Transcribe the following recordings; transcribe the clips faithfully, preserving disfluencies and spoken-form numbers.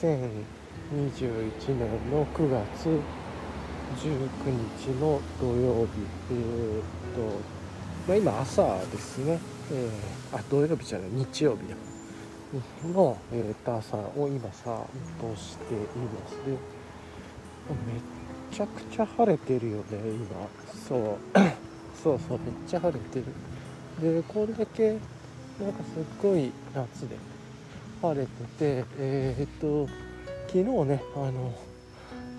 にせんにじゅういちねんのくがつじゅうくにちの土曜日、えー、っと、まあ、今朝ですね、えー、あ土曜日じゃない日曜日だの、えー、っと朝を今散歩していますね。めちゃくちゃ晴れてるよね今。そうそうそうめっちゃ晴れてる。でこんだけなんかすっごい夏で晴れてて、えー、っと昨日ねあの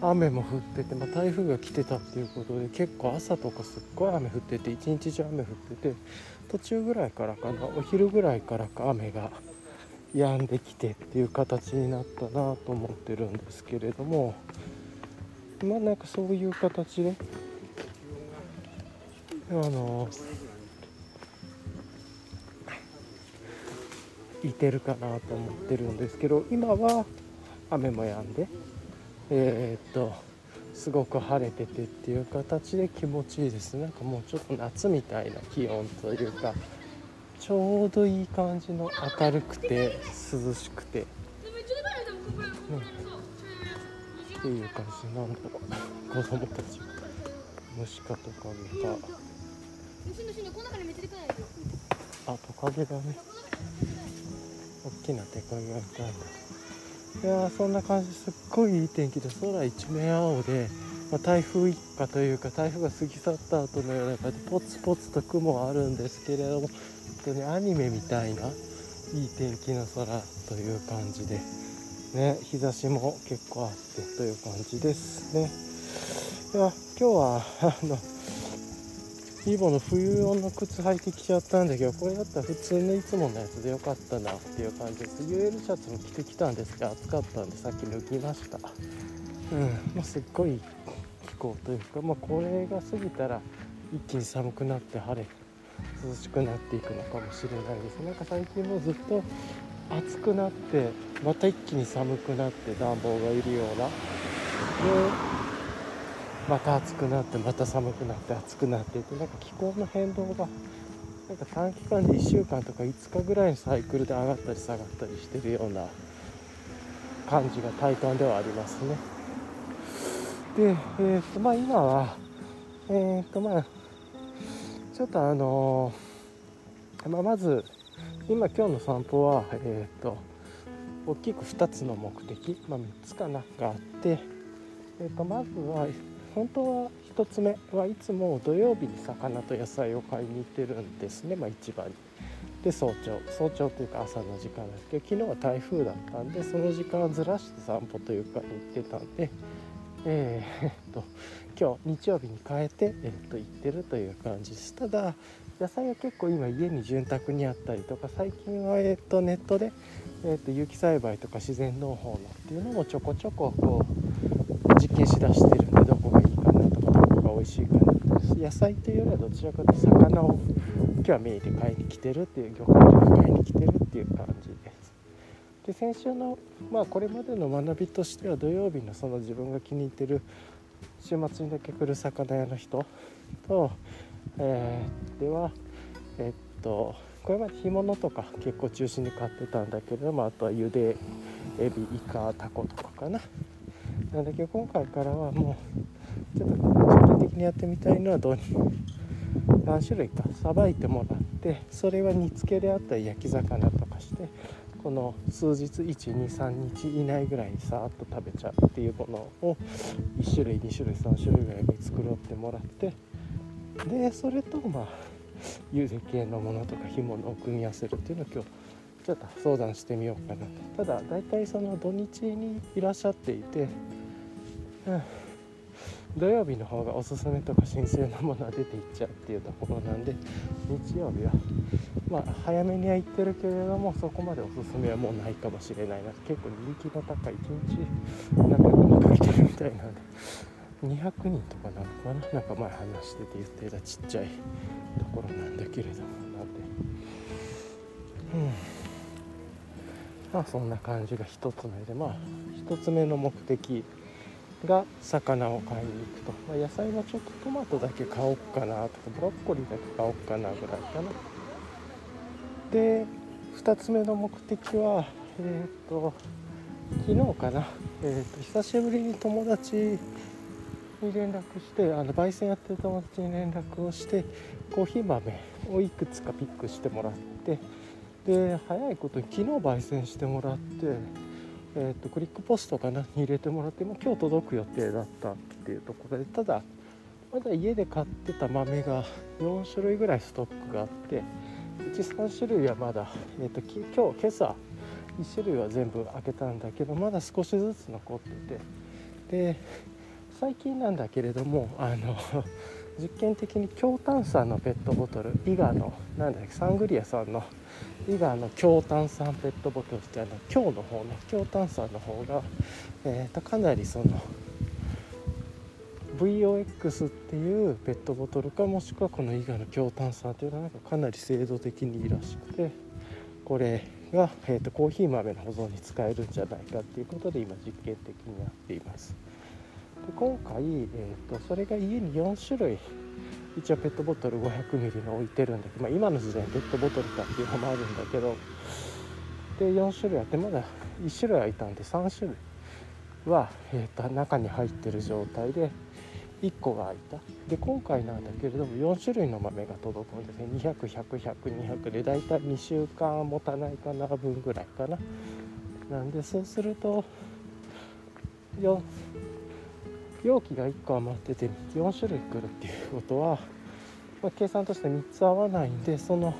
雨も降ってて、まあ、台風が来てたっていうことで結構朝とかすっごい雨降ってて一日中雨降ってて途中ぐらいからかなお昼ぐらいからか雨が止んできてっていう形になったなと思ってるんですけれども、まあなんかそういう形であのいてるかなと思ってるんですけど、今は雨も止んでえー、っとすごく晴れててっていう形で気持ちいいですね。なんかもうちょっと夏みたいな気温というかちょうどいい感じの明るくて涼しくて、ね、っていう感じなんだろう。子供たち虫かトカゲかあトカゲだね大きな手紙がいたんだ。いやそんな感じすっごいいい天気で空一面青で、まあ、台風一過というか台風が過ぎ去った後のような感じでポツポツと雲はあるんですけれども本当にアニメみたいないい天気の空という感じで、ね、日差しも結構あってという感じですね。いや今日はあのリボの冬用の靴履いてきちゃったんだけどこれだったら普通のいつものやつでよかったなっていう感じです。 ユーエル シャツも着てきたんですが暑かったんでさっき脱ぎました。うん、まあ、すっごい気候というか、まあ、これが過ぎたら一気に寒くなって晴れ涼しくなっていくのかもしれないです。なんか最近もずっと暑くなってまた一気に寒くなって暖房がいるようなでまた暑くなってまた寒くなって暑くなってってなんか気候の変動がなんか短期間でいっしゅうかんとかいつかぐらいのサイクルで上がったり下がったりしてるような感じが体感ではありますね。で、えー、っとまあ今はえー、っとまあちょっとあのーまあ、まず今今日の散歩はえー、っと大きくふたつの目的、まあ、みっつかなんかあって、えー、っとまずは本当は一つ目はいつも土曜日に魚と野菜を買いに行ってるんですね、まあ、市場に。で早朝早朝というか朝の時間ですけど昨日は台風だったんでその時間ずらして散歩というかに行ってたんで、えーえっと、今日日曜日に変えて、えっと、行ってるという感じです。ただ野菜は結構今家に潤沢にあったりとか最近は、えっと、ネットで、えっと、有機栽培とか自然農法のっていうのもちょこちょここう実験しだしてるんでどこがいいかなとかどこが美味しいかなとか野菜というよりはどちらかというと魚を今日はメインで買いに来てるっていう魚介を買いに来てるっていう感じです。で先週の、まあ、これまでの学びとしては土曜日のその自分が気に入ってる週末にだけ来る魚屋の人と、えー、ではえっとこれまで干物とか結構中心に買ってたんだけれどもあとはゆでエビイカタコとかかななんだけど今回からはもうちょっと実験的にやってみたいのはどうに何種類かさばいてもらってそれは煮付けであったり焼き魚とかしてこの数日いちにさんにち以内ぐらいにさーっと食べちゃうっていうものをいっしゅるいにしゅるいさんしゅるいぐらいに作ろうってもらってでそれとまあゆで系のものとか干物を組み合わせるっていうのを今日ちょっと相談してみようかなと。ただ大体その土日にいらっしゃっていて、うん、土曜日の方がおすすめとか新鮮なものは出ていっちゃうっていうところなんで日曜日はまあ早めには行ってるけれどもそこまでおすすめはもうないかもしれないな。結構人気の高いいちにちなんか見かけてるみたいなんでにひゃくにんとかなのかななんか前話してて言ってたちっちゃいところなんだけれどもなんでうんまあ、そんな感じが一つ目で、まあ、一つ目の目的が魚を買いに行くと、まあ、野菜はちょっとトマトだけ買おうかなとかブロッコリーだけ買おうかなぐらいかな。で二つ目の目的はえっと昨日かな、えーと、久しぶりに友達に連絡して、あの焙煎やってる友達に連絡をして、コーヒー豆をいくつかピックしてもらって、で早いことに昨日焙煎してもらって、えーと、クリックポストかなに入れてもらって、もう今日届く予定だったっていうところで、ただまだ家で買ってた豆がよんしゅるいぐらいストックがあって、うちさんしゅるいはまだ、えーと、き今日今朝いちしゅるいは全部開けたんだけど、まだ少しずつ残ってて、で最近なんだけれども、あの実験的に強炭酸のペットボトル、伊賀のなんだっけサングリアさんの伊賀の強炭酸ペットボトルっていうのは強の方の強炭酸の方が、えーと、かなりその ブイオーエックス っていうペットボトルか、もしくはこの伊賀の強炭酸っていうのはなんかかなり精度的にいいらしくて、これが、えーと、コーヒー豆の保存に使えるんじゃないかっていうことで今実験的にやっています。で今回、えーと、それが家によんしゅるい一応ペットボトル ごひゃくミリリットル の置いてるんだけど、まあ、今の時代ペットボトルかっていうのもあるんだけど、でよんしゅるいあってまだいちしゅるい空いたんでさんしゅるいは、えーと、中に入ってる状態でいっこが空いた。で今回なんだけれどもよんしゅるいの豆が届くんですね。にひゃく、ひゃく、ひゃく、にひゃくでだいたいにしゅうかん持たないかな分ぐらいかな。なんでそうするとよ容器がいっこ余っててよんしゅるい来るっていうことは、まあ、計算としてみっつ合わないんで、その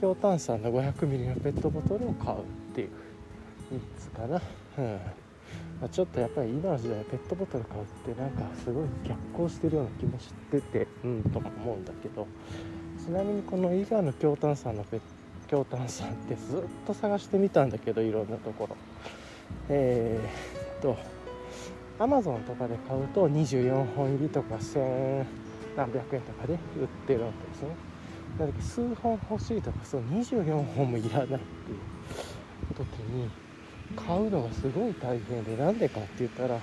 強炭酸の ごひゃくミリリットル のペットボトルを買うっていうみっつかな。うんまあ、ちょっとやっぱり今の時代ペットボトル買うってなんかすごい逆行してるような気もしてて、うんとも思うんだけど、ちなみにこの伊賀の強炭酸のペ強炭酸ってずっと探してみたんだけど、いろんなところえー、っと Amazon とかで買うとにじゅうよんほんいりとかせんなんびゃくえんとかで売ってるわけですね。だから数本欲しいとか、そうにじゅうよんほんもいらないっていう時に買うのがすごい大変で、なんでかって言ったら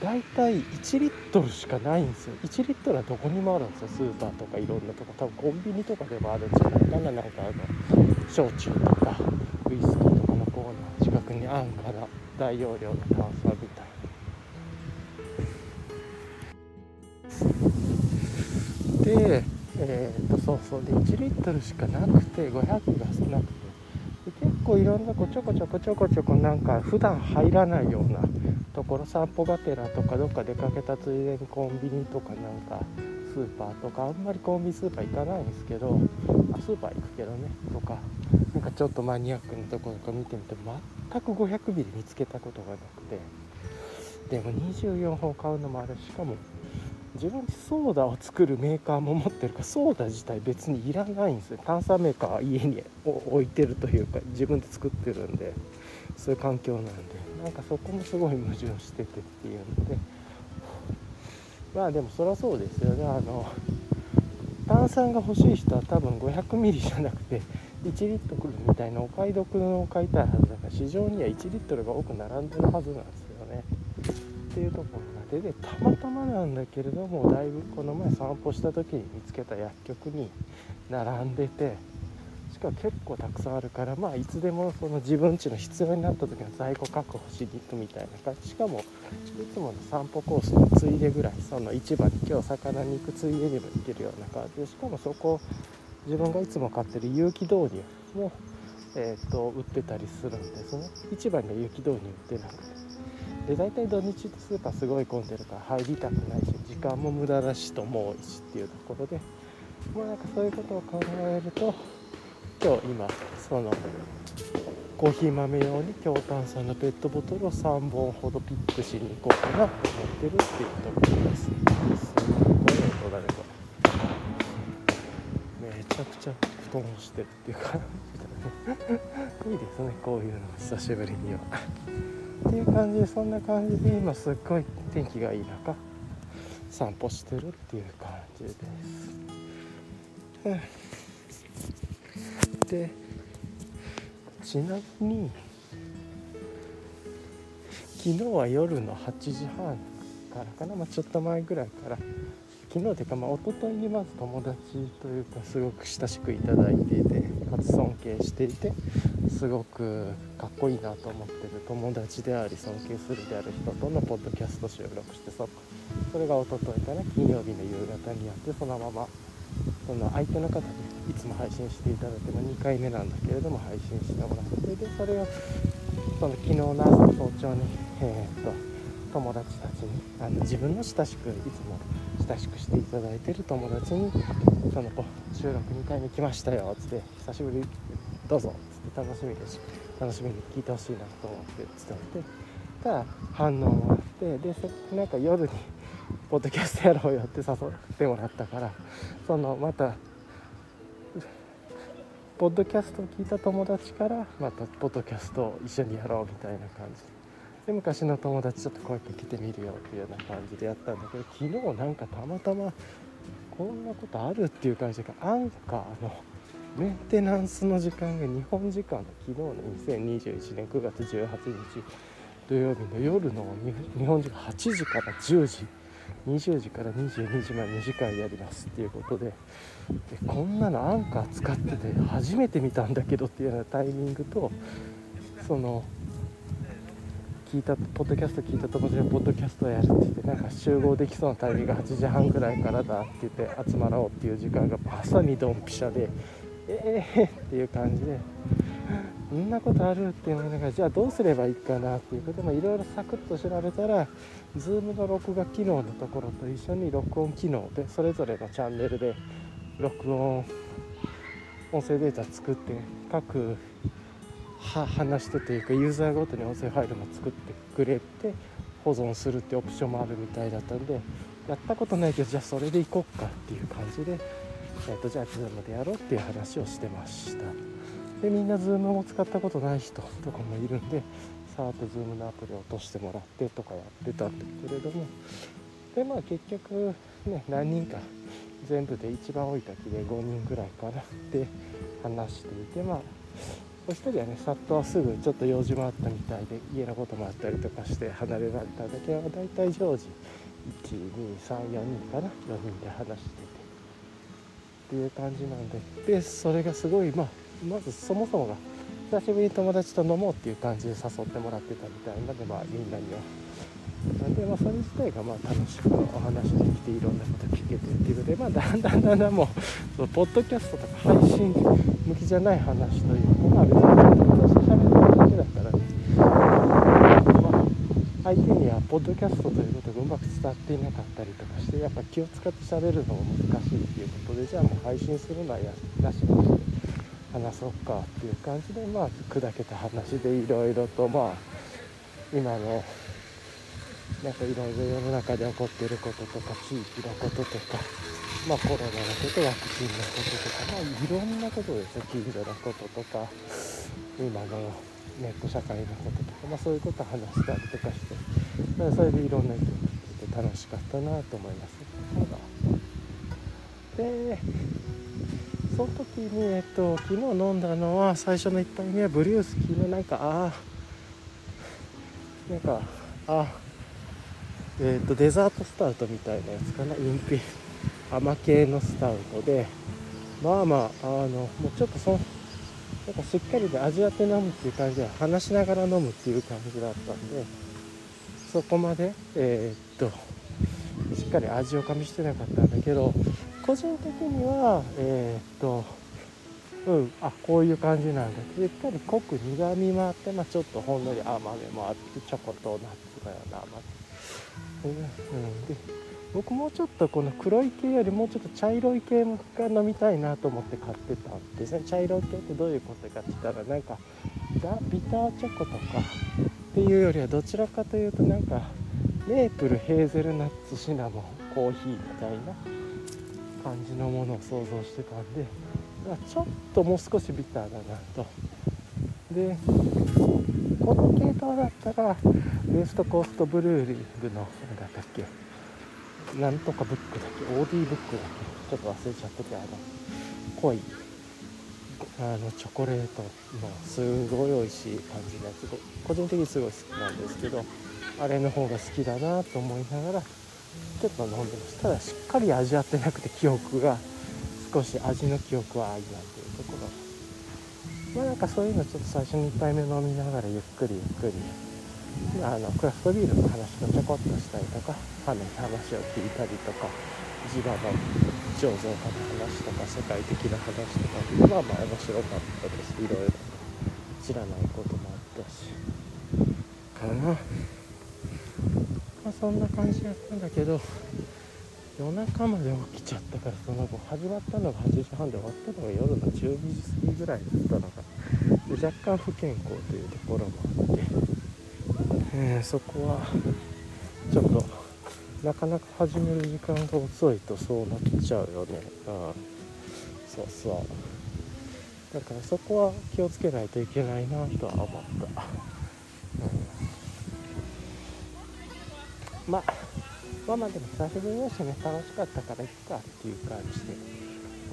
だいたいいちリットルしかないんですよ。いちリットルはどこにもあるんですよ。スーパーとかいろんなとこ、多分コンビニとかでもあるんじゃないかな。なんかあの焼酎とかウイスキーとかのコーナー近くにあんから大容量の炭酸みたいなで、えー、っとそうそうでいちリットルしかなくてごひゃくが少なくて、結構いろんなこうちょこちょこちょこちょこなんか普段入らないようなところ、散歩がてらとかどっか出かけたついでにコンビニとかなんかスーパーとか、あんまりコンビニスーパー行かないんですけど、あスーパー行くけどねとか、なんかちょっとマニアックなところとか見てみて全くごひゃくミリ見つけたことがなくて、でもにじゅうよんほん買うのもある。しかも自分でソーダを作るメーカーも持ってるから、ソーダ自体別にいらないんですよ。炭酸メーカーは家に置いてるというか自分で作ってるんで、そういう環境なんで、なんかそこもすごい矛盾しててっていうので、まあでもそりゃそうですよね。あの炭酸が欲しい人は多分ごひゃくミリじゃなくていちリットルみたいなお買い得のを買いたいはずだから、市場にはいちリットルが多く並んでるはずなんですよねっていうところで、でたまたまなんだけれども、だいぶこの前散歩した時に見つけた薬局に並んでて、しかも結構たくさんあるから、まあいつでもその自分家の必要になった時の在庫確保しに行くみたいな感じ。しかもいつもの散歩コースのついでぐらい、その市場に今日魚に行くついでにも行けるような感じで、しかもそこ自分がいつも買ってる有機豆乳も、えー、と売ってたりするんですね。市場には有機豆乳売ってなくて、で大体土日ってスーパーすごい混んでるから入りたくないし、時間も無駄だしとも多いしっていうところで、もうなんかそういうことを考えると、今日今そのコーヒー豆用に強炭酸のペットボトルをさんぼんほどピックしに行こうかなと思ってるっていうところです。すごい音だねこれ。めちゃくちゃ布団をしてるっていうかいいですねこういうの久しぶりには。っていう感じで、そんな感じで今すっごい天気がいい中散歩してるっていう感じです。でちなみに昨日は夜のはちじはんからかな、まあ、ちょっと前ぐらいから、昨日というかまあ一昨日にまず友達というかすごく親しくいただいていて、初尊敬していて、すごくかっこいいなと思ってる友達であり尊敬するである人とのポッドキャスト収録して、 そ, それが一昨日から金曜日の夕方にやって、そのままその相手の方にいつも配信していただいてもにかいめなんだけれども配信してもらって、でそれをその昨日の朝早朝に、えー、っと友達たちにあの自分の親しくいつも親しくしていただいている友達にその収録にかいめ来ましたよつって、久しぶりどうぞつって楽しみです楽しみに聞いてほしいなと思って伝えてたら反応もあって、でなんか夜にポッドキャストやろうよって誘ってもらったから、そのまたポッドキャストを聞いた友達からまたポッドキャストを一緒にやろうみたいな感じで、昔の友達ちょっと声かけてみるよっていうような感じでやったんだけど、昨日なんかたまたまこんなことあるっていう感じが、アンカーのメンテナンスの時間が日本時間の昨日のにせんにじゅういちねんくがつじゅうはちにち土曜日の夜の日本時間はちじからじゅうじ、にじゅうじからにじゅうにじまえにじかんやりますっていうこと で, でこんなのアンカー使ってて初めて見たんだけどっていうようなタイミングと、その聞いたポッドキャスト聞いた友達がポッドキャストやるって言って、なんか集合できそうなタイミングがはちじはんぐらいからだって言って集まろうっていう時間がまさにドンピシャで、ええー、っていう感じで、そんなことあるって思いながら、じゃあどうすればいいかなっていうこともいろいろサクッと調べたら、 Zoom の録画機能のところと一緒に録音機能でそれぞれのチャンネルで録音音声データ作って、各は話してというかユーザーごとに音声ファイルも作ってくれて保存するってオプションもあるみたいだったんで、やったことないけどじゃあそれでいこうかっていう感じで、えーと、じゃあ Zoom でやろうっていう話をしてました。でみんな Zoom も使ったことない人とかもいるんで、さーっと Zoom のアプリを落としてもらってとかやってたんだけれども、でまあ結局ね、何人か全部で一番多い時でごにんぐらいからって話していて、まあお一人はねさっとすぐちょっと用事もあったみたいで家のこともあったりとかして離れられたんだけど、だいたい常時いちにさんよにんかな、よにんで話しててっていう感じなんで、でそれがすごい、まあまずそもそもが久しぶりに友達と飲もうっていう感じで誘ってもらってたみたいなので、まあみんなにはで、まあ、それ自体がまあ楽しくお話できていろんなこと聞けてっていうので、まあ、だんだんだんだんもうポッドキャストとか配信向きじゃない話というか、まあ別に私は喋ってるだけだからね、まあ、相手にはポッドキャストということがうまく伝わっていなかったりとかして、やっぱ気を使って喋るのも難しいっていうことで、じゃあもう配信するのはやなしにして話そうかっていう感じで、まあ砕けた話でいろいろと、まあ今のなんかいろいろ世の中で起こっていることとか地域のこととか、まあコロナのこと、ワクチンのこととか、まあいろんなことですよ、近所のこととか今のネット社会のこととか、まあそういうことを話したりとかして、だからそれでいろんな意見が聞いて楽しかったなと思います。でその時に、えっと、昨日飲んだのは最初のいっぱいめはブリュースキーのなんかあなんかあ、えっと、デザートスタウトみたいなやつかな、インピ甘系のスタウトで、まあまああのもうちょっとそなんかしっかりで味わって飲むっていう感じで話しながら飲むっていう感じだったんで、そこまで、えっとしっかり味をかみしてなかったんだけど、個人的にはえー、っとうんあこういう感じなんだけど、しっかり濃く苦みもあって、まあ、ちょっとほんのり甘めもあって、チョコとナッツのような甘み、うん、で僕もうちょっとこの黒い系よりもうちょっと茶色い系が飲みたいなと思って買ってたんですね。茶色系ってどういうことかって言ったら、なんかビターチョコとかっていうよりはどちらかというとなんかメープル、ヘーゼルナッツ、シナモン、コーヒーみたいな感じのものを想像してたんで、ちょっともう少しビターだなと。でこの系統だったらウエストコーストブルーリングの何だったっけ、なんとかブックだっけ、 オーディー ブックだっけ、ちょっと忘れちゃったけど、あの濃いあのチョコレートのすごい美味しい感じのやつ、個人的にすごい好きなんですけど、あれの方が好きだなと思いながらちょっと飲んでました。ただしっかり味わってなくて、記憶が少し味の記憶は曖昧というところまあ、なんかそういうのちょっと最初にいっぱいめ飲みながらゆっくりゆっくり、まあ、あのクラフトビールの話をちょこっとしたりとか、ファンの話を聞いたりとか、地場の醸造家の話とか世界的な話とか、まあまあ面白かったです。いろいろ知らないこともあったしかな、まあ、そんな感じやったんだけど、夜中まで起きちゃったから、その後始まったのがはちじはんで終わったのが夜のじゅうにじ過ぎぐらいだったのが、で若干不健康というところもあって、えー、そこはちょっとなかなか始める時間が遅いとそうなっちゃうよね。うん、そうそう、だからそこは気をつけないといけないなとは思った、うん、まあまあまあでも久しぶりだしね、楽しかったからいっかっていう感じで、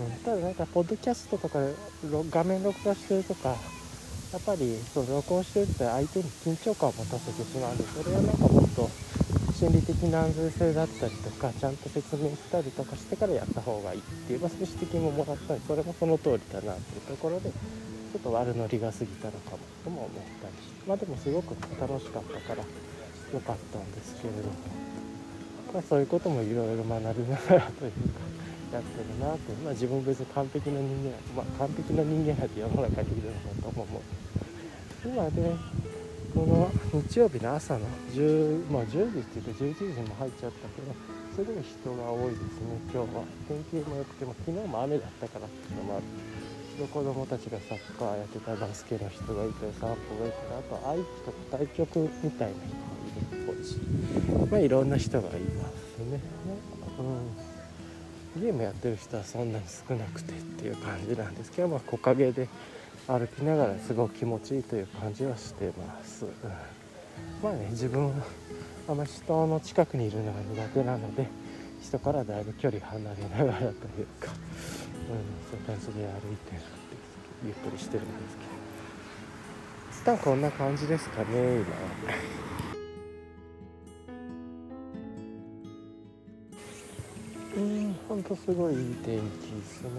うん、ただなんかポッドキャストとかで画面録画してるとか、やっぱりそう録音してるって相手に緊張感を持たせてしまうんで、それはなんかもっと心理的な安全性だったりとか、ちゃんと説明したりとかしてからやった方がいいっていう、まあ、指摘ももらったり、それもその通りだなっていうところで、ちょっと悪ノリが過ぎたのかもとも思ったりして、まあでもすごく楽しかったから良かったんですけれども。まあ、そういうこともいろいろ学びながらというかやってるなって。まあ、自分別に完璧な人間、まあ、完璧な人間なんて世の中にいるのとも思う。今でこの日曜日の朝のじゅう、まあ、じゅうじって言ってじゅういちじも入っちゃったけど、すごい人が多いですね。今日は天気も良くても、昨日も雨だったからっていうのもある。子供たちがサッカーやってた、バスケの人がいて、散歩がいて、あと愛知とか対局みたいな人、まあ、いろんな人がいますね、うん、ゲームやってる人はそんなに少なくてっていう感じなんですけど、まあ、木陰で歩きながらすごく気持ちいいという感じはしてます、うん、まあね、自分はあんまり人の近くにいるのが苦手なので、人からだいぶ距離離れながらというか、うん、そういう感じで歩いてるんですけど、ゆっくりしてるんですけど、一旦こんな感じですかね今。ほんとすごいいい天気ですね。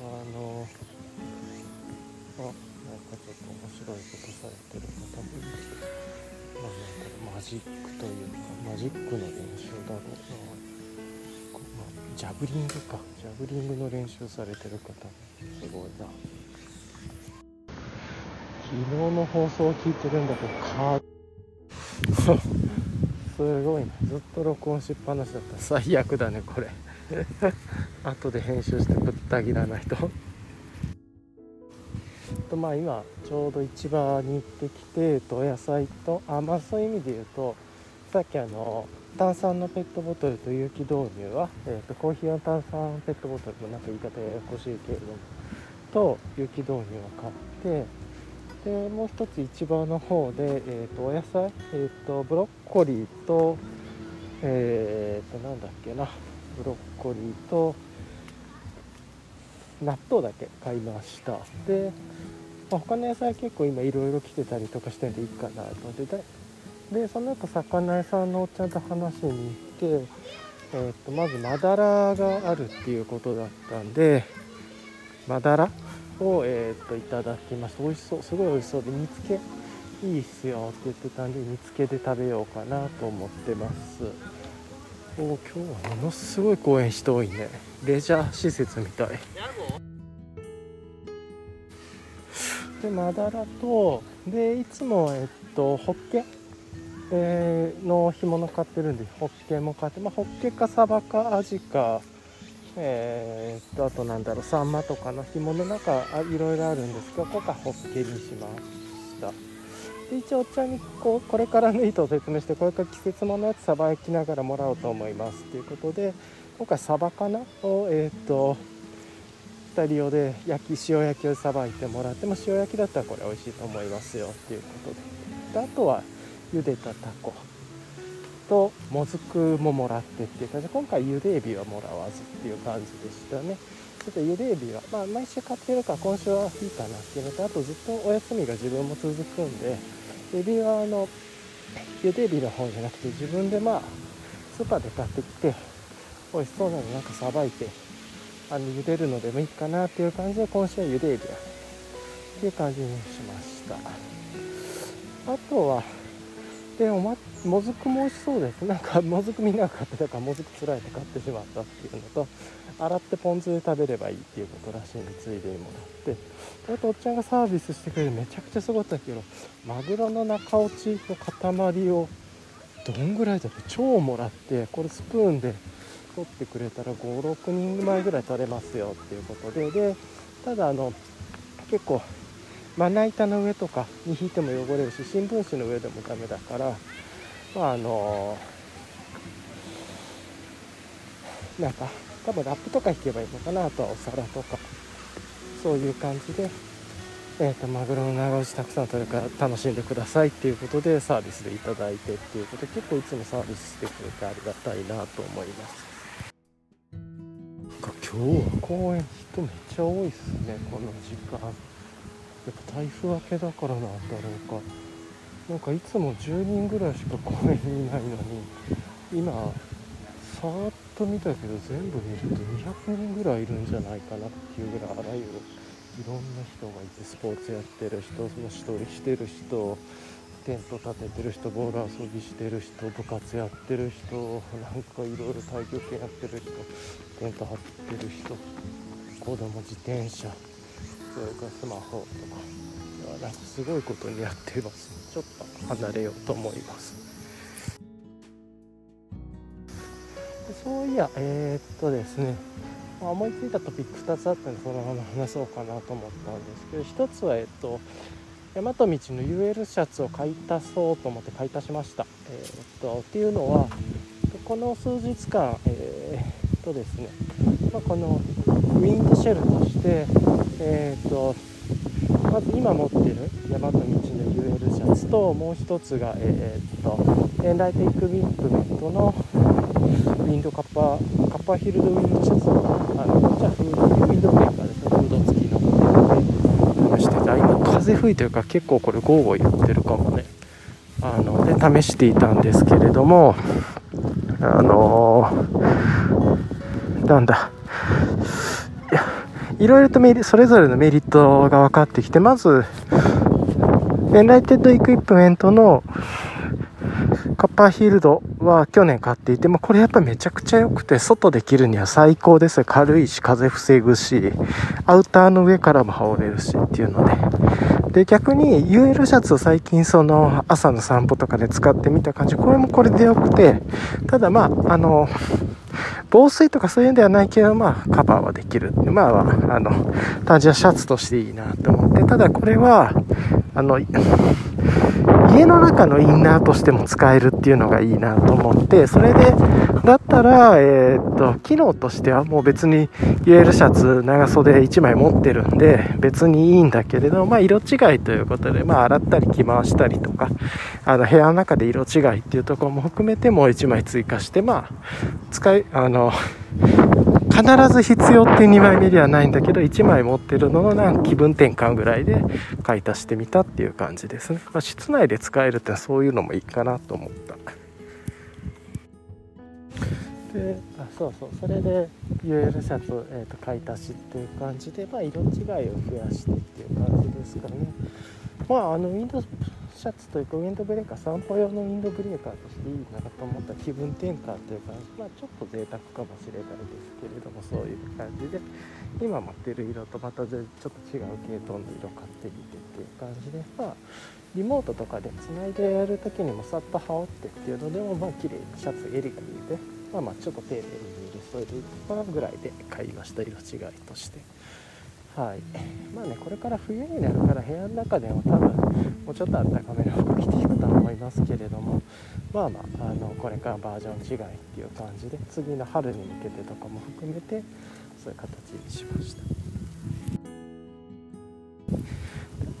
あのあ、なんかちょっと面白いことされてる方もいて、まあ、なんかマジックというかマジックの練習だろうな、まあ、ジャブリングかジャブリングの練習されてる方もすごいな。昨日の放送を聞いてるんだけど、カーすごいね、ずっと録音しっぱなしだった。最悪だねこれ後で編集してぶった切らないととまあ今ちょうど市場に行ってきて、と野菜と、あ、まあそういう意味で言うと、さっきあの炭酸のペットボトルと有機導入は、えー、とコーヒーの炭酸ペットボトルもなんか言い方ややこしいけれどもと有機導入を買って、でもう一つ市場の方で、えー、とお野菜、えー、とブロッコリーとえー、となんだっけなブロッコリーと納豆だけ買いました。で、まあ、他の野菜結構今いろいろ来てたりとかしてるんでいいかなと思って、 で, でその後魚屋さんのおっちゃんと話に行って、えー、とまずマダラがあるっていうことだったんで、マダラを、えー、といただきました。美味しそう、すごい美味しそうで、煮つけいいっすよって言ってたんで、煮つけで食べようかなと思ってます。お今日はものすごい公園人多いね。レジャー施設みたいで、マダラとでいつも、えっと、ホッケ、えー、の干物買ってるんでホッケも買って、まあ、ホッケかサバかアジか、えー、っとあとなんだろう、サンマとかの干物なんかいろいろあるんですけど、ここはホッケにしました。で一応おっちゃんに こ, これからの意図を説明して、これから季節物のやつさばきながらもらおうと思いますということで、今回サバかなを、えー、っとイタリオで焼き塩焼きをさばいてもらって、も塩焼きだったらこれ美味しいと思いますよということで、であとは茹でたタコともずくももらってっていう感じで、今回ゆでエビはもらわずっていう感じでしたね。ちょっとゆでエビは、まあ、毎週買ってるから今週はいいかなっていうのと、あとずっとお休みが自分も続くんで、エビはあのゆでエビの方じゃなくて、自分でまあスーパーで買ってきて美味しそうなのなんかさばいて、あのゆでるのでもいいかなっていう感じで、今週はゆでエビはって感じにしました。あとはでも、ま、もずくも美味しそうです。なんかもずくみんなが買ってたから、もずくつられて買ってしまったっていうのと、洗ってポン酢で食べればいいっていうことらしいんで、ついでにもらって、あとおっちゃんがサービスしてくれてめちゃくちゃすごかったけど、マグロの中落ちの塊をどんぐらいだって超もらって、これスプーンで取ってくれたらご、ろくにんまえぐらい取れますよっていうことで、でただあの結構まな板の上とかに引いても汚れるし、新聞紙の上でもダメだから、まああのー、なんか多分ラップとか引けばいいのかな、あとはお皿とかそういう感じで、えーと、マグロの長押したくさん取れるから楽しんでくださいっていうことでサービスでいただいてっていうことで、結構いつもサービスしてくれてありがたいなと思います。今日は公園人めっちゃ多いっすね、この時間。やっぱ台風明けだからなんだろうか、なんかいつもじゅうにんぐらいしか公園にいないのに、今さーっと見たけど全部見るとにひゃくにんぐらいいるんじゃないかなっていうぐらい、あらゆるいろんな人がいて、スポーツやってる人、虫取りしてる人、テント立ててる人、ボール遊びしてる人、部活やってる人、なんかいろいろ太極拳やってる人、テント張ってる人、子供自転車、それからスマホとか、いやなんかすごいことにやってます。ちょっと離れようと思います。でそういやえー、っとですね、思いついたトピックふたつあったので、そのまま話そうかなと思ったんですけど、ひとつはえー、っと大和道の ユーエル シャツを買い足そうと思って買い足しました。えー、っとっていうのはこの数日間、えー、っとですね、まあ、このウィンドシェルとして、えー、っとまず今持っている大和道の ユーエル シャツと、もう一つが、えー、っと エルアイエヌ Pay エクビップメントのウィンドカッパー、カッパーヒルドウィンドシャツが、あのじゃあフードウィンドブレーカーですね、フード付きの。今風吹いてるから結構これゴーゴー言ってるかもね。あので試していたんですけれども、あのー、なんだいろいろとメリそれぞれのメリットが分かってきて、まずエンライテッドエクイプメントのカッパーヒールドは去年買っていて、もこれやっぱめちゃくちゃ良くて、外で着るには最高です。軽いし、風防ぐし、アウターの上からも羽織れるしっていうので、で逆に ユーエル シャツを最近その朝の散歩とかで使ってみた感じ、これもこれで良くて、ただまああの防水とかそういうんではないけど、まあカバーはできる、まああの単純なシャツとしていいなと思って、ただこれはあの家の中のインナーとしても使えるっていうのがいいなと思って、それでだったら、えー、っと機能としてはもう別に ユーエル シャツ長袖いちまい持ってるんで別にいいんだけれど、まあ色違いということで、まあ洗ったり着回したりとか、あの部屋の中で色違いっていうところも含めてもういちまい追加して、まあ使いあの必ず必要ってにまいめではないんだけど、いちまい持ってるののなんか気分転換ぐらいで買い足してみたっていう感じですね。まあ、室内で使えるってそういうのもいいかなと思った。であそうそう、それで ユーエル シャツを、えー、と買い足しっていう感じで、まあ、色違いを増やしてっていう感じですかね。まああのウィンドシャツというかウィンドブレーカー、散歩用のウィンドブレーカーとしていいなと思った気分転換という感じ、まあちょっと贅沢かもしれないですけれども、そういう感じで今持ってる色とまたちょっと違う系統の色買ってみてっていう感じで、まあリモートとかでつないでやるときにもさっと羽織ってっていうのでも、まあ綺麗にシャツ襟が見えて、まあまあちょっと丁寧に入れ添えるとかぐらいで買いました、色違いとして。はい、まあね、これから冬になるから部屋の中でも多分もうちょっとあったかめの服着ていくとは思いますけれども、まあまあ、あのこれからバージョン違いっていう感じで次の春に向けてとかも含めてそういう形にしました。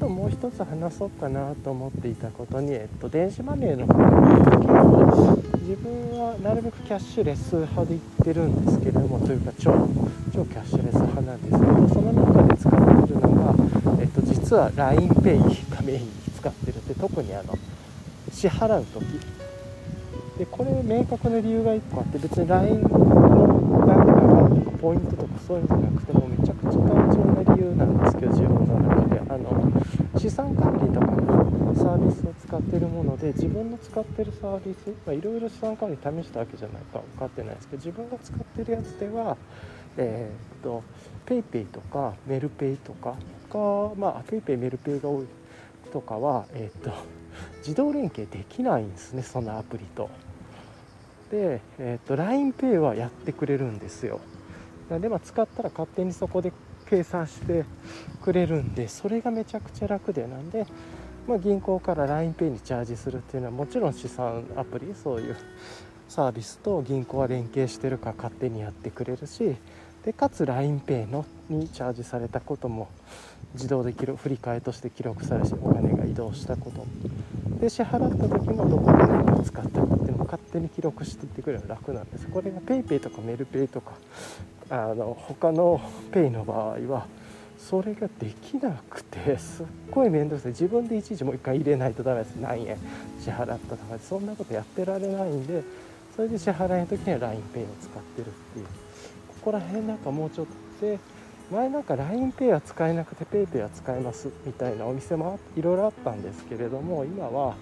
あともう一つ話そうかなと思っていたことに、えっと、電子マネーの方に自分はなるべくキャッシュレス派で行ってるんですけれども、というか超超キャッシュレス派なんですけど、その中で使ってるのが、えっと、実は ライン Pay がメインに使ってるって、特にあの支払う時で、これ明確な理由がいっこあって、別に ライン のなんていうのかポイントとかそういうのじゃなくてもめちゃくちゃ単純な理由なんですけど、自分の中であの資産管理とかのサービスを使っているもので、自分の使っているサービス、まあ、いろいろ資産管理試したわけじゃないか分かってないですけど、自分が使っているやつではえー、っと PayPay とかメルペイとかが、まあ PayPay メルペイが多いとかは、えー、っと自動連携できないんですね、そのアプリと。で、えー、っと ライン Pay はやってくれるんですよ。で、まあ、使ったら勝手にそこで計算してくれるんで、それがめちゃくちゃ楽で、なんで、まあ、銀行から ライン Pay にチャージするっていうのは、もちろん資産アプリ、そういうサービスと銀行は連携してるから勝手にやってくれるし、でかつ ライン Pay のにチャージされたことも自動で記録、振り替えとして記録されし、お金が移動したことで、支払った時もどこで何を使ったかっていうのも勝手に記録していってくれるのが楽なんです。これが PayPay とかメルペイとかあの他のペイの場合はそれができなくて、すっごい面倒くさい。自分でいちいちもう一回入れないとダメです。何円支払ったとかそんなことやってられないんで、それで支払いの時には ライン Pay を使ってるっていう、ここら辺なんかもうちょっとで、前なんか ライン Pay は使えなくて PayPay は使えますみたいなお店もいろいろあったんですけれども、今は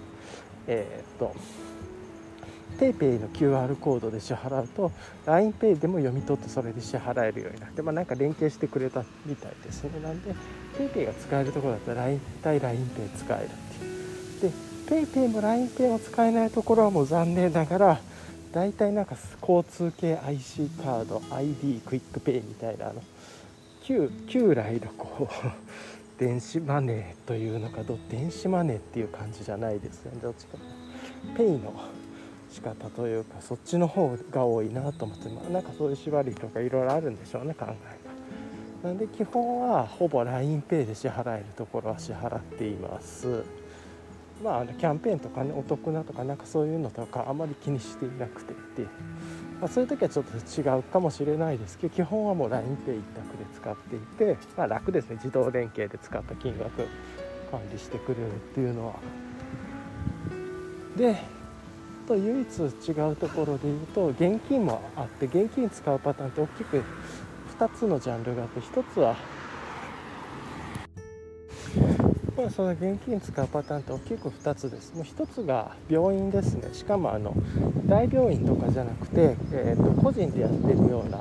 えー、っと PayPay の キューアール コードで支払うと ライン Pay でも読み取ってそれで支払えるようになって、まあ、なんか連携してくれたみたいですね。なんで PayPay が使えるところだったら ライン 対 ライン Pay 使えるっていうで、 PayPay も ライン Pay も使えないところはもう残念ながら、だいたいなんか交通系 アイシー カード アイディー クイックペイみたいなあの旧, 旧来のこう電子マネーというのか、電子マネーっていう感じじゃないですよね。どっちかペイの仕方というかそっちの方が多いなと思って、まあ、なんかそういう縛りとかいろいろあるんでしょうね、考えが。なんで基本はほぼ ライン Pay で支払えるところは支払っています。まあ、あのキャンペーンとかね、お得なとかなんかそういうのとかあまり気にしていなくてっていう、まあ、そういう時はちょっと違うかもしれないですけど、基本はもう ライン Pay 一択で使っていて、まあ、楽ですね。自動連携で使った金額管理してくれるっていうのは。で、と唯一違うところで言うと現金もあって、現金使うパターンって大きくふたつのジャンルがあって、ひとつはその現金使うパターンって大きくふたつです。もうひとつが病院ですね。しかもあの大病院とかじゃなくて、えー、と個人でやってるような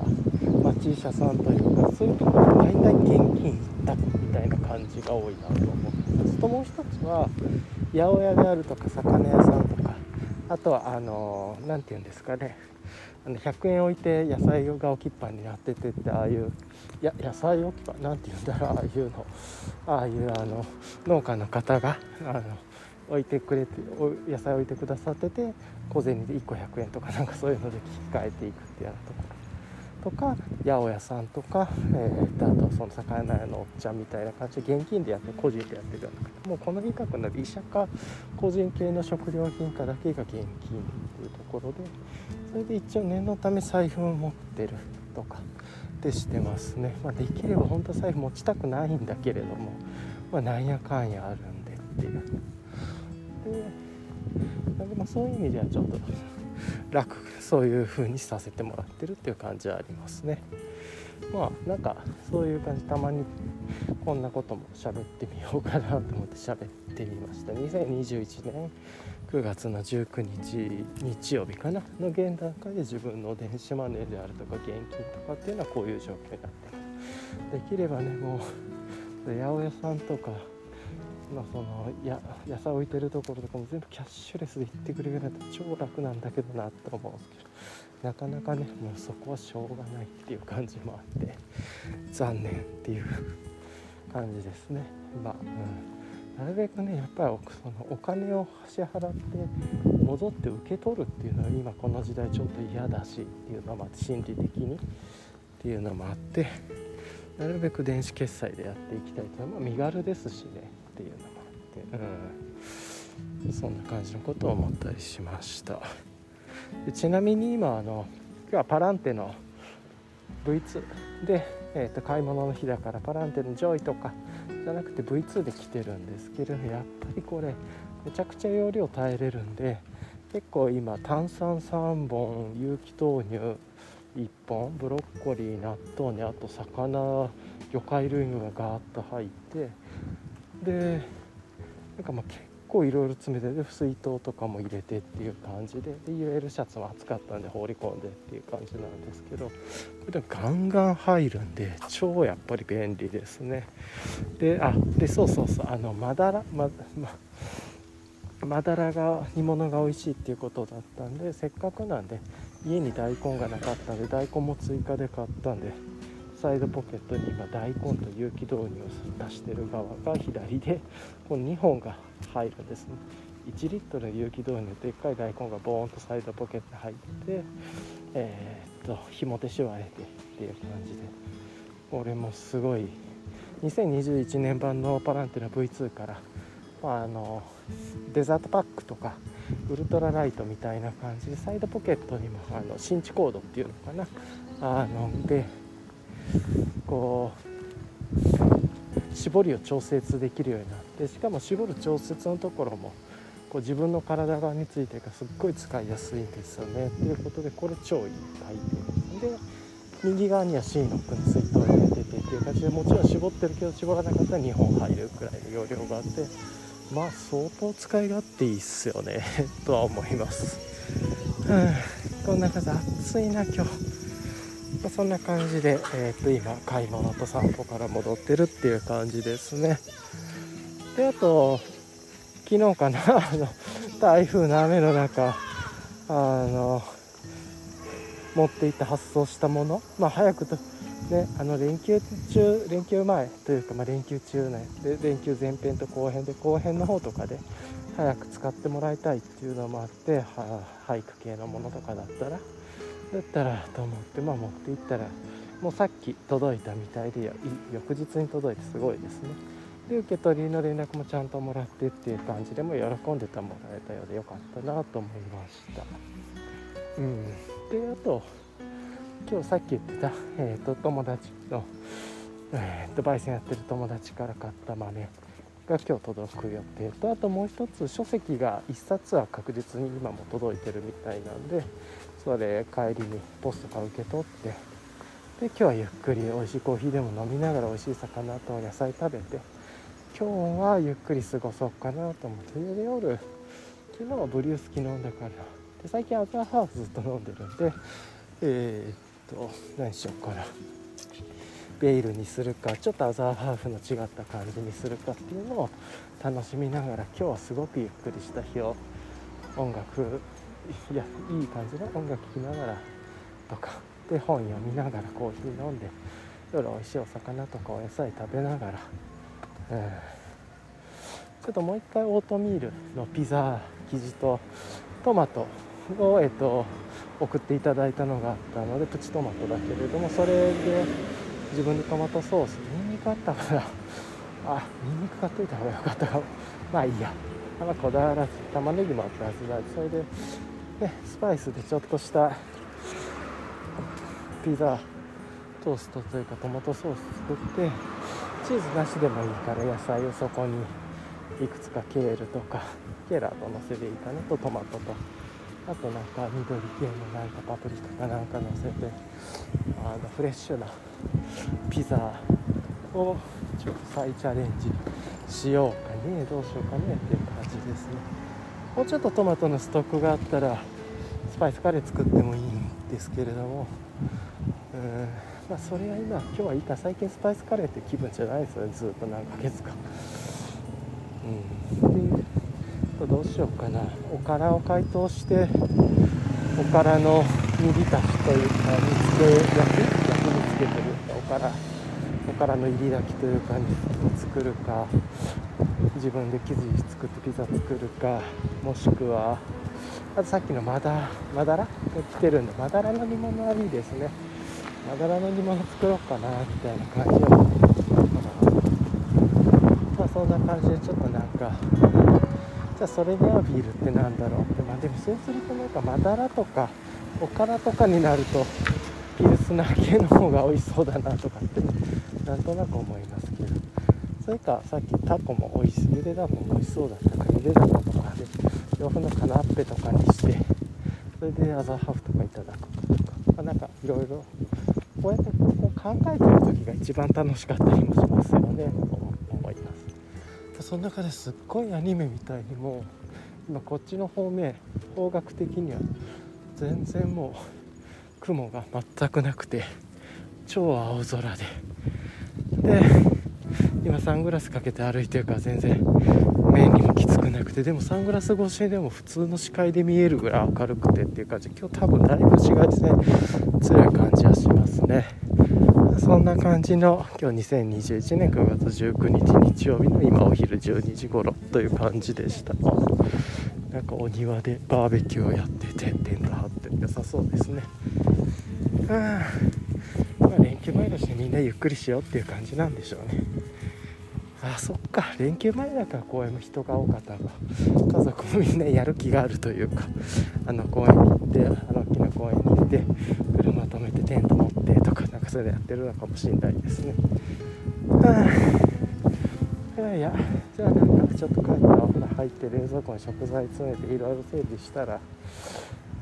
町医者さんというか、そういうところは大体現金一択みたいな感じが多いなと思ってます。ともうひとつは八百屋であるとか魚屋さんとか、あとはあの何て言うんですかね、あのひゃくえん置いて野菜が置きっぱになっててって、ああいういや野菜置き場なんて言うんだろう、ああいうのああいうあの農家の方があの置いてくれて、野菜置いてくださってて、小銭でいっこひゃくえんとかなんかそういうので引き換えていくっていうようなところとか、八百屋さんとか、えー、あとその魚屋のおっちゃんみたいな感じで現金でやって個人でやってるような方、もうこの比較なら医者か個人系の食料品かだけが現金っていうところで、それで一応念のため財布を持ってるとかってしてますね。まあ、できれば本当財布持ちたくないんだけれども、まあ、なんやかんやあるんでっていうで、でもそういう意味ではちょっと楽、そういう風にさせてもらってるっていう感じはありますね。まあなんかそういう感じ、たまにこんなことも喋ってみようかなと思って喋ってみました。にせんにじゅういちねんくがつのじゅうくにち日曜日かなの現段階で、自分の電子マネーであるとか現金とかっていうのはこういう状況になってます。できればね、もう八百屋さんとか、まあ、そのや野菜置いてるところとかも全部キャッシュレスで行ってくれるようになったら超楽なんだけどなと思うんですけど、なかなかね、もうそこはしょうがないっていう感じもあって、残念っていう感じですね。まあ、うん、なるべくね、やっぱりそのお金を支払って戻って受け取るっていうのは今この時代ちょっと嫌だしっていうのは、心理的にっていうのもあって、なるべく電子決済でやっていきたいというのは、まあ、身軽ですしねっていうのもあって、うん、そんな感じのことを思ったりしました。でちなみに今あの今日はパランテの ブイツー で、えー、と買い物の日だから、パランテのジョイとかじゃなくて ブイツー で来てるんですけれども、やっぱりこれめちゃくちゃ容量耐えれるんで、結構今炭酸さんぼん有機豆乳いっぽんブロッコリー、納豆にあと魚、魚介類がガーッと入って、でなんかまあ結構いろいろ詰めて、で水筒とかも入れてっていう感じで、で ユーエル シャツも暑かったんで放り込んでっていう感じなんですけど、でもガンガン入るんで超やっぱり便利ですね。で、あ、でそうそうそう、あのマダラマママダラが煮物が美味しいっていうことだったんで、せっかくなんで家に大根がなかったんで大根も追加で買ったんで、サイドポケットに今大根と有機豆乳を足してる側が左で、このにほんが入るんですね。いちリットルの有機豆乳でっかい大根がボーンとサイドポケット入って、えー、っとひも手しわれてっていう感じで、これもすごいにせんにじゅういちねん版のパランテの ブイツー から、まあ、あのデザートパックとかウルトラライトみたいな感じで、サイドポケットにもあのシンチコードっていうのかな、あのでこう絞りを調節できるようになって、しかも絞る調節のところもこう自分の体側についてがすっごい使いやすいんですよねということで、これ超いいアイテムで、右側にはシーノックの水筒を入れててっていう感じで、もちろん絞ってるけど絞らなかったらにほん入るくらいの容量があって、まあ相当使い勝手いいっすよねとは思います。うん、こんな感じ、暑いな今日。そんな感じで、えー、と今買い物と散歩から戻ってるっていう感じですね。で、あと昨日かなあの台風の雨の中、あの持って行って発送したもの、まあ、早くと、ね、あの連休中連休前というか、まあ、連休中ねで連休前編と後編で、後編の方とかで早く使ってもらいたいっていうのもあって、は俳句系のものとかだったらだったらと思って、まあ、持って行ったらもうさっき届いたみたいで、翌日に届いてすごいですね。で受け取りの連絡もちゃんともらってっていう感じで、もう喜んでたもらえたようでよかったなと思いました。うん、であと今日さっき言ってた、えー、と友達の、えー、と焙煎やってる友達から買った豆が今日届く予定と、あともう一つ書籍がいっさつは確実に今も届いてるみたいなんで、それ帰りにポストから受け取って、で今日はゆっくり美味しいコーヒーでも飲みながら美味しい魚と野菜食べて、今日はゆっくり過ごそうかなと思って、で夜昨日はブリュースキ飲んだから、で最近アザーハーフずっと飲んでるんで、えー、っと何しようかな、ベイルにするかちょっとアザーハーフの違った感じにするかっていうのを楽しみながら、今日はすごくゆっくりした日を、音楽いやいい感じの音楽聴きながらとかで、本読みながらコーヒー飲んで、夜おいしいお魚とかお野菜食べながら、うん、ちょっともう一回オートミールのピザ生地とトマトを、えっと、送っていただいたのがあったので、プチトマトだけれども、それで自分でトマトソース、ニンニクあったから、あ、ニンニク買っといた方がよかったかも、まあいいや、あんまこだわらず、玉ねぎもあったはずだ、それで、ね、スパイスでちょっとしたピザトーストというかトマトソース作って、チーズなしでもいいから野菜をそこにいくつかケールとかケラーと乗せていいかなと、トマトと、あとなんか緑系のなんかパプリカかなんか乗せて、あのフレッシュなピザをちょっと再チャレンジしようかね、どうしようかねっていう感じですね。もうちょっとトマトのストックがあったらスパイスカレー作ってもいいんですけれども、うーん、まあそれは今今日はいいか、最近スパイスカレーって気分じゃないですよね、ずっと何ヶ月か、うん、でどうしようかな、おからを解凍しておからの煮浸しというか煮付け焼き焼きにつけてるおからおからの入り焼きというかに作るか、自分で生地作ってピザ作るか、もしくはあとさっきのマダマダラが来てるんで、マダラの煮物はいいですね。マダラの煮物作ろうかなみたいな感じを、まあそんな感じでちょっとなんか。じゃあそれに合うビールってなんだろうって、まあ、でもそうするとなんかマダラとかおからとかになるとピルスナー系の方が美味しそうだなとかって、ね、なんとなく思いますけど、それかさっきタコも美味しい、ゆでだこも美味しそうだったからゆでだことかで洋風のカナッペとかにして、それでアザーハーフとかいただくとか。ぱなんかいろいろこうやってこう考えてる時が一番楽しかったりもしますよねと思います。その中ですっごいアニメみたいにもう今こっちの方面方角的には全然もう雲が全くなくて超青空でで今サングラスかけて歩いてるから全然目にもきつくなくて、でもサングラス越しでも普通の視界で見えるぐらい明るくてっていう感じで、今日多分だいぶ紫外線強い感じはしますね。そんな感じの今日にせんにじゅういちねんくがつじゅうくにち日曜日の今お昼じゅうにじごろという感じでした。なんかお庭でバーベキューをやっててテント張って良さそうですね。あまあ連休前だしみんなゆっくりしようっていう感じなんでしょうね。ああそっか、連休前だから公園も人が多かったが、家族もみんなやる気があるというか、あの公園に行ってあの大きな公園に行って車止めてテント持ってとかなんかそれやってるのかもしれないですね。いやいや、じゃあなんかちょっと帰ったらお風呂入って冷蔵庫に食材詰めていろいろ整理したら、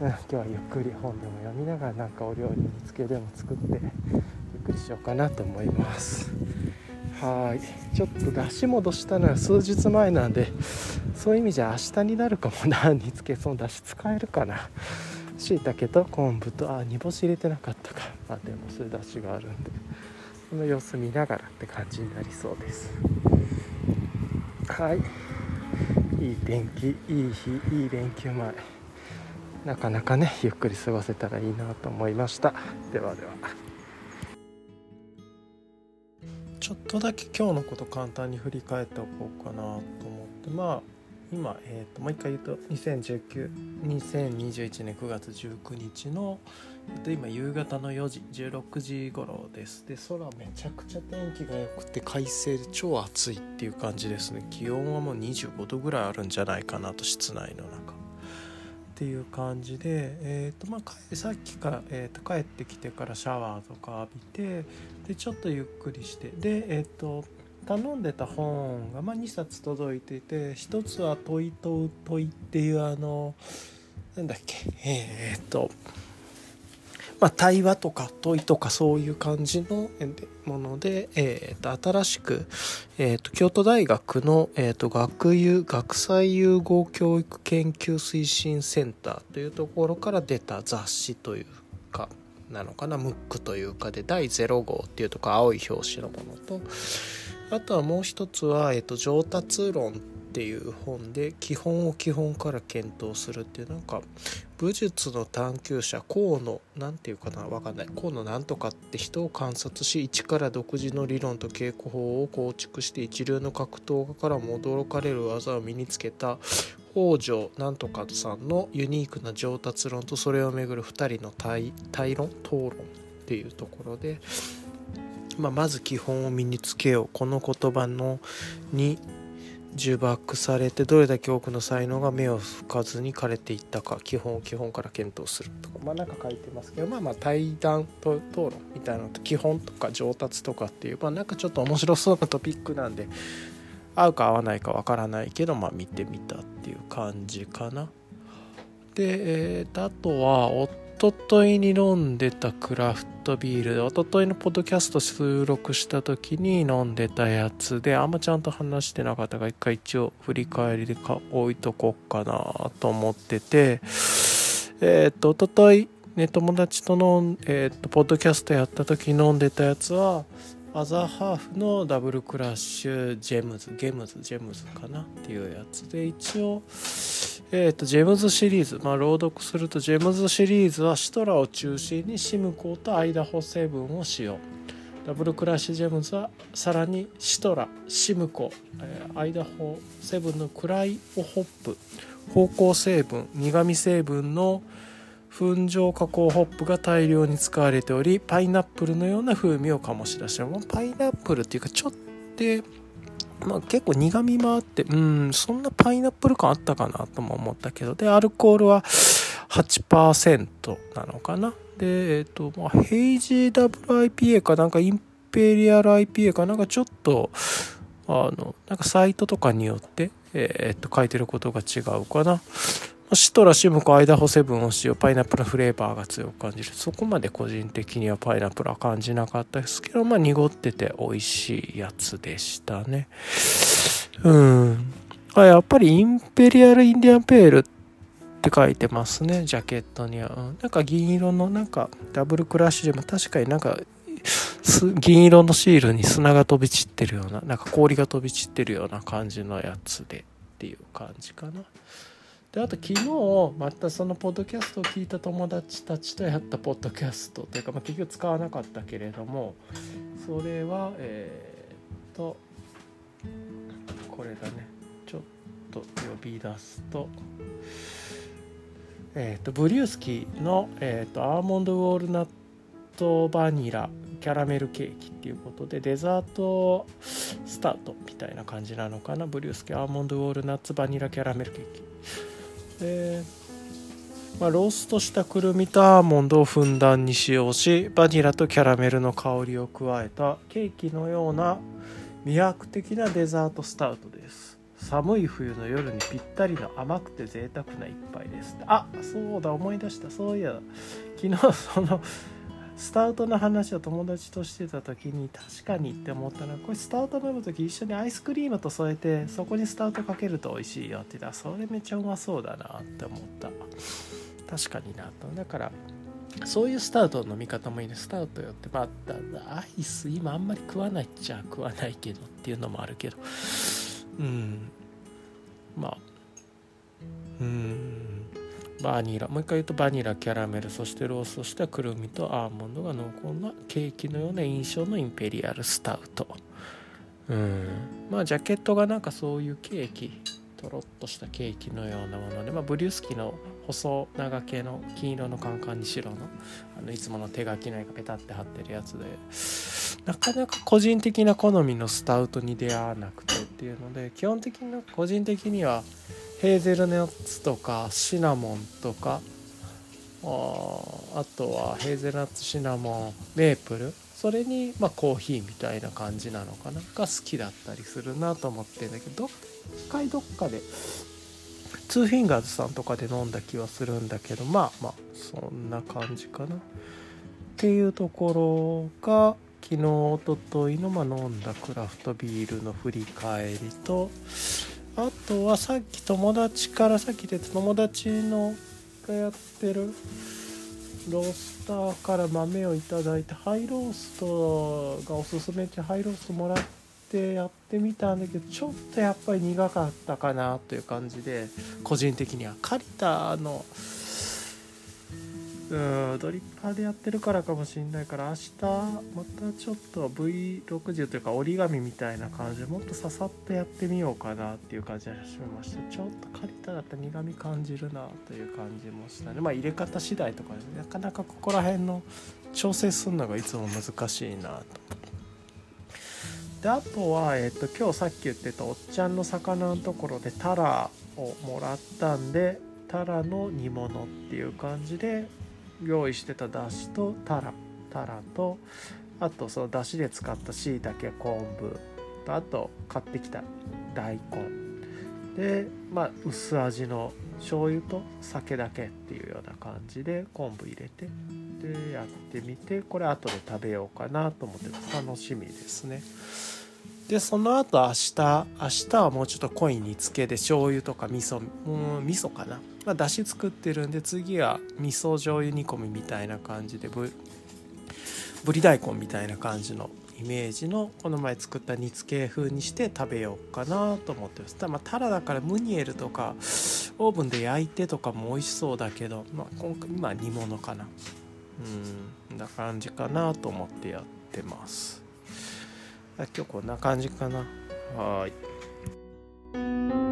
うん、今日はゆっくり本でも読みながらなんかお料理につけでも作ってゆっくりしようかなと思います。はい、ちょっと出し戻したのは数日前なんで、そういう意味じゃ明日になるかもな。煮つけその出汁使えるかな。椎茸と昆布とあ煮干し入れてなかったか、まあ、でもそういう出汁があるんでその様子見ながらって感じになりそうです。はい、いい天気、いい日、いい連休前、なかなかねゆっくり過ごせたらいいなと思いました。ではでは。ちょっとだけ今日のこと簡単に振り返っておこうかなと思って、まあ今、えー、ともう一回言うとにせんにじゅういちねんくがつじゅうくにちの、えー、と今夕方のよじじゅうろくじごろです。で空めちゃくちゃ天気が良くて快晴で超暑いっていう感じですね。気温はもうにじゅうごどぐらいあるんじゃないかなと、室内の中っていう感じで、えーとまあ、さっきから、えーと帰ってきてからシャワーとか浴びてでちょっとゆっくりしてで、えーと頼んでた本が、まあ、にさつ届いていて、ひとつは問い問う問いっていうあのなんだっけえーとまあ、対話とか問いとかそういう感じのもので、えー、と新しく、えー、と京都大学の、えー、と学友学際融合教育研究推進センターというところから出た雑誌というかなのかな、ムックというかでだいゼロごうっていうとこ青い表紙のものと、あとはもう一つは、えー、と上達論っていう本で基本を基本から検討するっていうなんか武術の探求者河野なんていうかな分かんない河野なんとかって人を観察し一から独自の理論と稽古法を構築して一流の格闘家からも驚かれる技を身につけた北条なんとかさんのユニークな上達論とそれをめぐるふたりの対論討論っていうところで、まあ、まず基本を身につけよう、この言葉のに呪縛されてどれだけ多くの才能が目を拭かずに枯れていったか、基本を基本から検討するとか、まあなんか書いてますけど、まあまあ対談と討論みたいなのと基本とか上達とかっていう、まあなんかちょっと面白そうなトピックなんで合うか合わないかわからないけど、まあ見てみたっていう感じかな。で、えー、あとはおとといに飲んでたクラフトビールで一昨日のポッドキャスト収録した時に飲んでたやつであんまちゃんと話してなかったが一回一応振り返りでか置いとこうかなと思ってて、えー、っと一昨日ね友達との、えー、っとポッドキャストやった時に飲んでたやつはアザハーフのダブルクラッシュジェムズゲムズジェムズかなっていうやつで、一応えー、とジェムズシリーズ、まあ、朗読するとジェムズシリーズはシトラを中心にシムコーとアイダホセブンを使用、ダブルクラッシュジェムズはさらにシトラ、シムコ、えー、アイダホセブンのクライオホップ芳香成分苦味成分の粉状加工ホップが大量に使われておりパイナップルのような風味を醸し出して、もうパイナップルっていうかちょっとまあ、結構苦みもあってうんそんなパイナップル感あったかなとも思ったけど、でアルコールは はちパーセント なのかな。でえっ、ー、と、まあ、ヘイジー ダブルアイピーエー かなんかインペリアル アイピーエー かなんかちょっとあのなんかサイトとかによってえー、っと書いてることが違うかな。シトラシムコアイダホセブンを使用、パイナップルフレーバーが強く感じる。そこまで個人的にはパイナップルは感じなかったですけど、まあ濁ってて美味しいやつでしたね。うん。あ、やっぱりインペリアルインディアンペールって書いてますね、ジャケットには。うん、なんか銀色のなんかダブルクラッシュでも確かになんか銀色のシールに砂が飛び散ってるような、なんか氷が飛び散ってるような感じのやつでっていう感じかな。で、あと昨日またそのポッドキャストを聞いた友達たちとやったポッドキャストというか、まあ、結局使わなかったけれども、それはえー、っとこれだね、ちょっと呼び出すと、えー、っとブリュースキーの、えー、っとアーモンドウォールナットバニラキャラメルケーキっていうことで、デザートスタートみたいな感じなのかな。ブリュースキーアーモンドウォールナッツバニラキャラメルケーキで、まあ、ローストしたくるみとアーモンドをふんだんに使用し、バニラとキャラメルの香りを加えたケーキのような魅惑的なデザートスタートです。寒い冬の夜にぴったりの甘くて贅沢な一杯です。あ、そうだ、思い出した。そういや、昨日そのスタウトの話を友達としてた時に確かにって思ったのは、これスタウト飲む時一緒にアイスクリームと添えてそこにスタウトかけると美味しいよって言ったら、それめっちゃうまそうだなって思った。確かになと。だからそういうスタウトの飲み方もいいね。スタウトよってまあアイス今あんまり食わないっちゃ食わないけどっていうのもあるけど、うんまあうんバニラ、もう一回言うとバニラキャラメル、そしてローストしたくるみとアーモンドが濃厚なケーキのような印象のインペリアルスタウト。うんまあジャケットがなんかそういうケーキ、とろっとしたケーキのようなもので、まあ、ブリュースキの細長系の金色のカンカンに白の、あのいつもの手書きの絵がペタって貼ってるやつで、なかなか個人的な好みのスタウトに出会わなくてっていうので、基本的な個人的にはヘーゼルナッツとかシナモンとか あ, あとはヘーゼルナッツ、シナモン、メープル、それにまあコーヒーみたいな感じなのかなが好きだったりするなと思ってんだけど、一回どっかでツーフィンガーズさんとかで飲んだ気はするんだけど、まあまあそんな感じかなっていうところが、昨日おとといのまあ飲んだクラフトビールの振り返りと、あとはさっき友達からさっき出た友達のがやってるロースターから豆をいただいて、ハイローストがおすすめってハイローストもらってやってみたんだけど、ちょっとやっぱり苦かったかなという感じで、個人的にはカリタのうんドリッパーでやってるからかもしれないから、明日またちょっと ブイろくじゅう というか折り紙みたいな感じでもっとささっとやってみようかなっていう感じがしました。ちょっとカリタだったら苦み感じるなという感じもしたね。まあ入れ方次第とか、ね、なかなかここら辺の調整するのがいつも難しいなと。であとは、えー、と今日さっき言ってたおっちゃんの魚のところでタラをもらったんで、タラの煮物っていう感じで用意してた出汁とタラ、タラとあとその出汁で使った椎茸、昆布とあと買ってきた大根で、まあ薄味の醤油と酒だけっていうような感じで昆布入れてでやってみて、これ後で食べようかなと思って楽しみですね。でその後明日明日はもうちょっと濃い煮つけで醤油とか味噌、うん味噌かな、まあ、だし作ってるんで、次は味噌醤油煮込みみたいな感じで、ぶぶり大根みたいな感じのイメージのこの前作った煮つけ風にして食べようかなと思ってます。ただまあタラだからムニエルとかオーブンで焼いてとかも美味しそうだけど、まあ、今回今は煮物かな、うんな感じかなと思ってやってます。今日こんな感じかな。はい。